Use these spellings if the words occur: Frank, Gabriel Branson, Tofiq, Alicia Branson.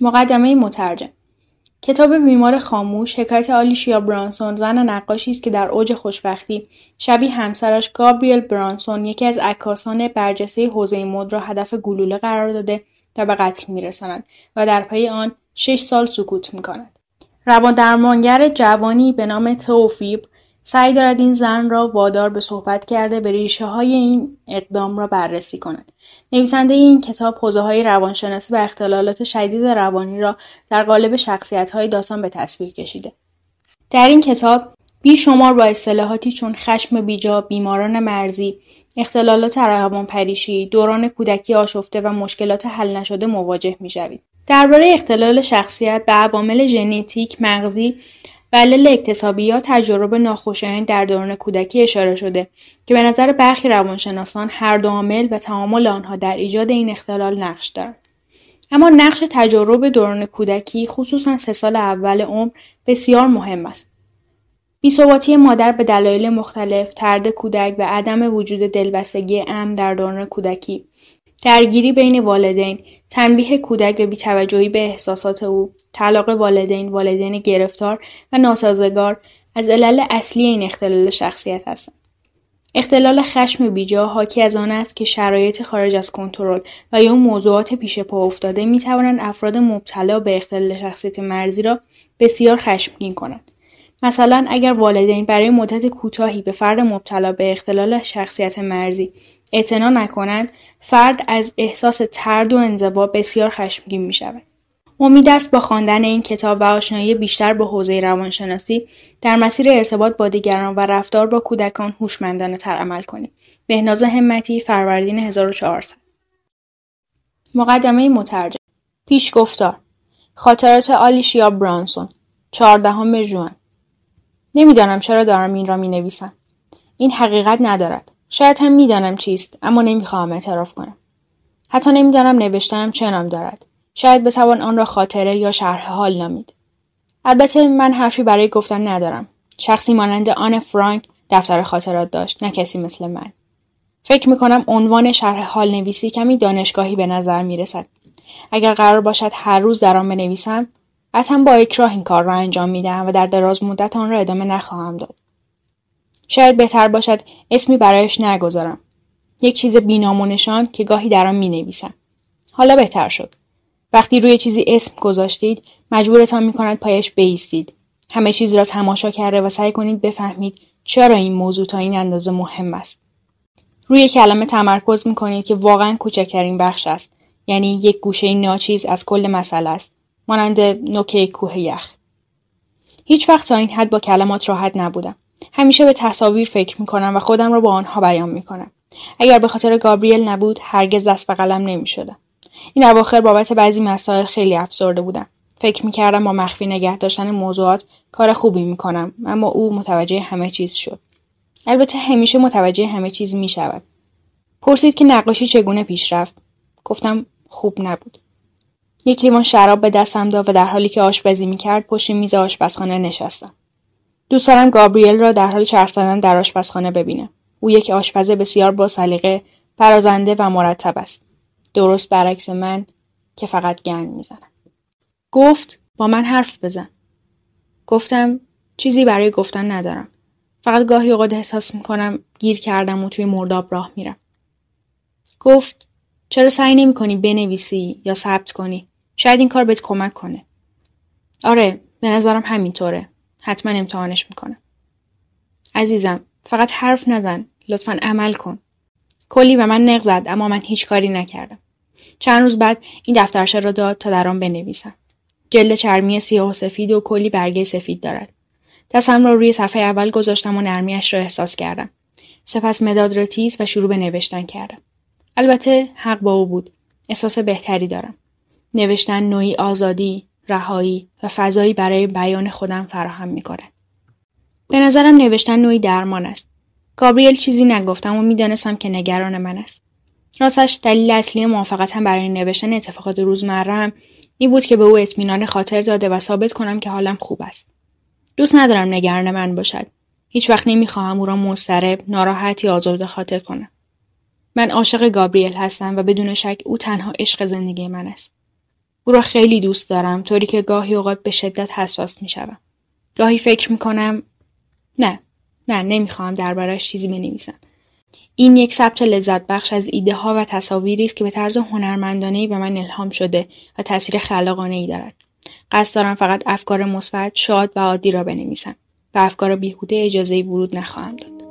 مقدمه مترجم. کتاب بیمار خاموش حکایت آلیشیا برانسون، زن نقاشی است که در اوج خوشبختی شبیه همسرش گابریل برانسون، یکی از عکاسان برجسته حوزه مد، را هدف گلوله قرار داده تا به قتل می‌رساند و در پی آن 6 سال سکوت می‌کند. روان درمانگر جوانی به نام توفیق سعی دارد این زن را وادار به صحبت کرده به ریشه‌های این اقدام را بررسی کند. نویسنده این کتاب حوزه‌های روانشناسی و اختلالات شدید روانی را در قالب شخصیت‌های داستان به تصویر کشیده. در این کتاب بیشمار با اصطلاحاتی چون خشم بیجا، بیماران مرزی، اختلالات روانپریشی، دوران کودکی آشفته و مشکلات حل نشده مواجه می‌شوید. درباره اختلال شخصیت به عوامل ژنتیک، مغزی و علل اکتسابی یا تجارب ناخوشایند در دوران کودکی اشاره شده که به نظر برخی روانشناسان هر دو عامل و تعامل آنها در ایجاد این اختلال نقش دارد. اما نقش تجارب دوران کودکی، خصوصا 3 سال اول عمر، بسیار مهم است. بی‌ثباتی مادر به دلایل مختلف، طرد کودک و عدم وجود دلبستگی امن در دوران کودکی، درگیری بین والدین، تنبیه کودک و بی‌توجهی به احساسات او، طلاق والدین گرفتار و ناسازگار از علل اصلی این اختلال شخصیت هستند. اختلال خشم بیجا حاکی از آن است که شرایط خارج از کنترل و یا موضوعات پیش پا افتاده می توانند افراد مبتلا به اختلال شخصیت مرزی را بسیار خشمگین کنند. مثلا اگر والدین برای مدت کوتاهی به فرد مبتلا به اختلال شخصیت مرزی اعتنا نکنند، فرد از احساس طرد و انزوا بسیار خشمگین می شود. امید است با خواندن این کتاب و آشنایی بیشتر با حوزه روانشناسی در مسیر ارتباط با دیگران و رفتار با کودکان هوشمندانه‌تر عمل کنید. بهناز همتی، فروردین 1400. مقدمه مترجم. پیشگفتار. خاطرات آلیشیا برانسون، 14 ژوئن. نمیدانم چرا دارم این را می‌نویسم. این حقیقت ندارد. شاید هم می‌دانم چیست، اما نمی‌خواهم اعتراف کنم. حتی نمی‌دانم نوشته‌ام چه نام دارد. شاید بتوان آن را خاطره یا شرح حال نامید. البته من حرفی برای گفتن ندارم. شخصی مانند آن فرانک دفتر خاطرات داشت، نه کسی مثل من. فکر می‌کنم عنوان شرح حال نویسی کمی دانشگاهی به نظر می‌رسد. اگر قرار باشد هر روز در آن بنویسم، قطعاً با اکراه این کار را انجام می‌دهم و در دراز مدت آن را ادامه نخواهم داد. شاید بهتر باشد اسمی برایش نگذارم. یک چیز بی‌نام و نشان که گاهی در آن می‌نویسم. حالا بهتر شد. وقتی روی چیزی اسم گذاشتید، مجبورتان می‌کند پایش بایستید. همه چیز را تماشا کرده و سعی کنید بفهمید چرا این موضوع تا این اندازه مهم است. روی کلمه تمرکز می‌کنید که واقعاً کوچکترین بخش است، یعنی یک گوشه ناچیز از کل مسئله است، مانند نوک کوه یخ. هیچ وقت تا این حد با کلمات راحت نبودم. همیشه به تصاویر فکر می‌کنم و خودم را با آنها بیان می‌کنم. اگر به خاطر گابریل نبود، هرگز دست به قلم نمی‌شدم. این اواخر بابت بعضی مسائل خیلی افسرده بودم. فکر می‌کردم با مخفی نگه داشتن موضوعات کار خوبی می‌کنم، اما او متوجه همه چیز شد. البته همیشه متوجه همه چیز می‌شود. پرسید که نقاشی چگونه پیش رفت. گفتم خوب نبود. یک لیوان شراب به دستم داد و در حالی که آشپزی می‌کرد پشت میز آشپزخانه نشستم. دوست دارم گابریل را در حال چرخ زدن در آشپزخانه ببینم. او یک آشپز بسیار با سلیقه، پرازنده و مرتب است. درست برعکس من که فقط گند میزنم. گفت با من حرف بزن. گفتم چیزی برای گفتن ندارم. فقط گاهی اوقات احساس میکنم گیر کردم و توی مرداب راه میرم. گفت چرا سعی نمیکنی بنویسی یا ثبت کنی؟ شاید این کار بهت کمک کنه. آره، به نظرم همینطوره. حتما امتحانش میکنم. عزیزم، فقط حرف نزن. لطفاً عمل کن. کلی به من نق زد، اما من هیچ کاری نکردم. چند روز بعد این دفترچه را داد تا در آن بنویسم. جلد چرمی سیاه و سفید و کلی برگه سفید دارد. دستم را روی صفحه اول گذاشتم و نرمیش را احساس کردم. سپس مداد را تیز و شروع به نوشتن کردم. البته حق با او بود. احساس بهتری دارم. نوشتن نوعی آزادی، رهایی و فضایی برای بیان خودم فراهم می‌کند. به نظرم نوشتن نوعی درمان است. گابریل چیزی نگفتم و میدانستم که نگران من است. راستش دلیل اصلی موافقتم برای نوشتن اتفاقات روزمره‌ام این بود که به او اطمینان خاطر داده و ثابت کنم که حالم خوب است. دوست ندارم نگران من باشد. هیچ وقت نمیخواهم او را مضطرب، ناراحت یا آزرده خاطر کنم. من عاشق گابریل هستم و بدون شک او تنها عشق زندگی من است. او را خیلی دوست دارم، طوری که گاهی اوقات به شدت حساس میشوم. گاهی فکر میکنم نه نمیخوام درباره‌اش چیزی بنویسم. این یک ثبت لذت بخش از ایده ها و تصاویری است که به طرز هنرمندانه‌ای به من الهام شده و تاثیر خلاقانه‌ای دارد. قصد دارم فقط افکار مثبت، شاد و عادی را بنویسم. به افکار بیهوده اجازه ورود نخواهم داد.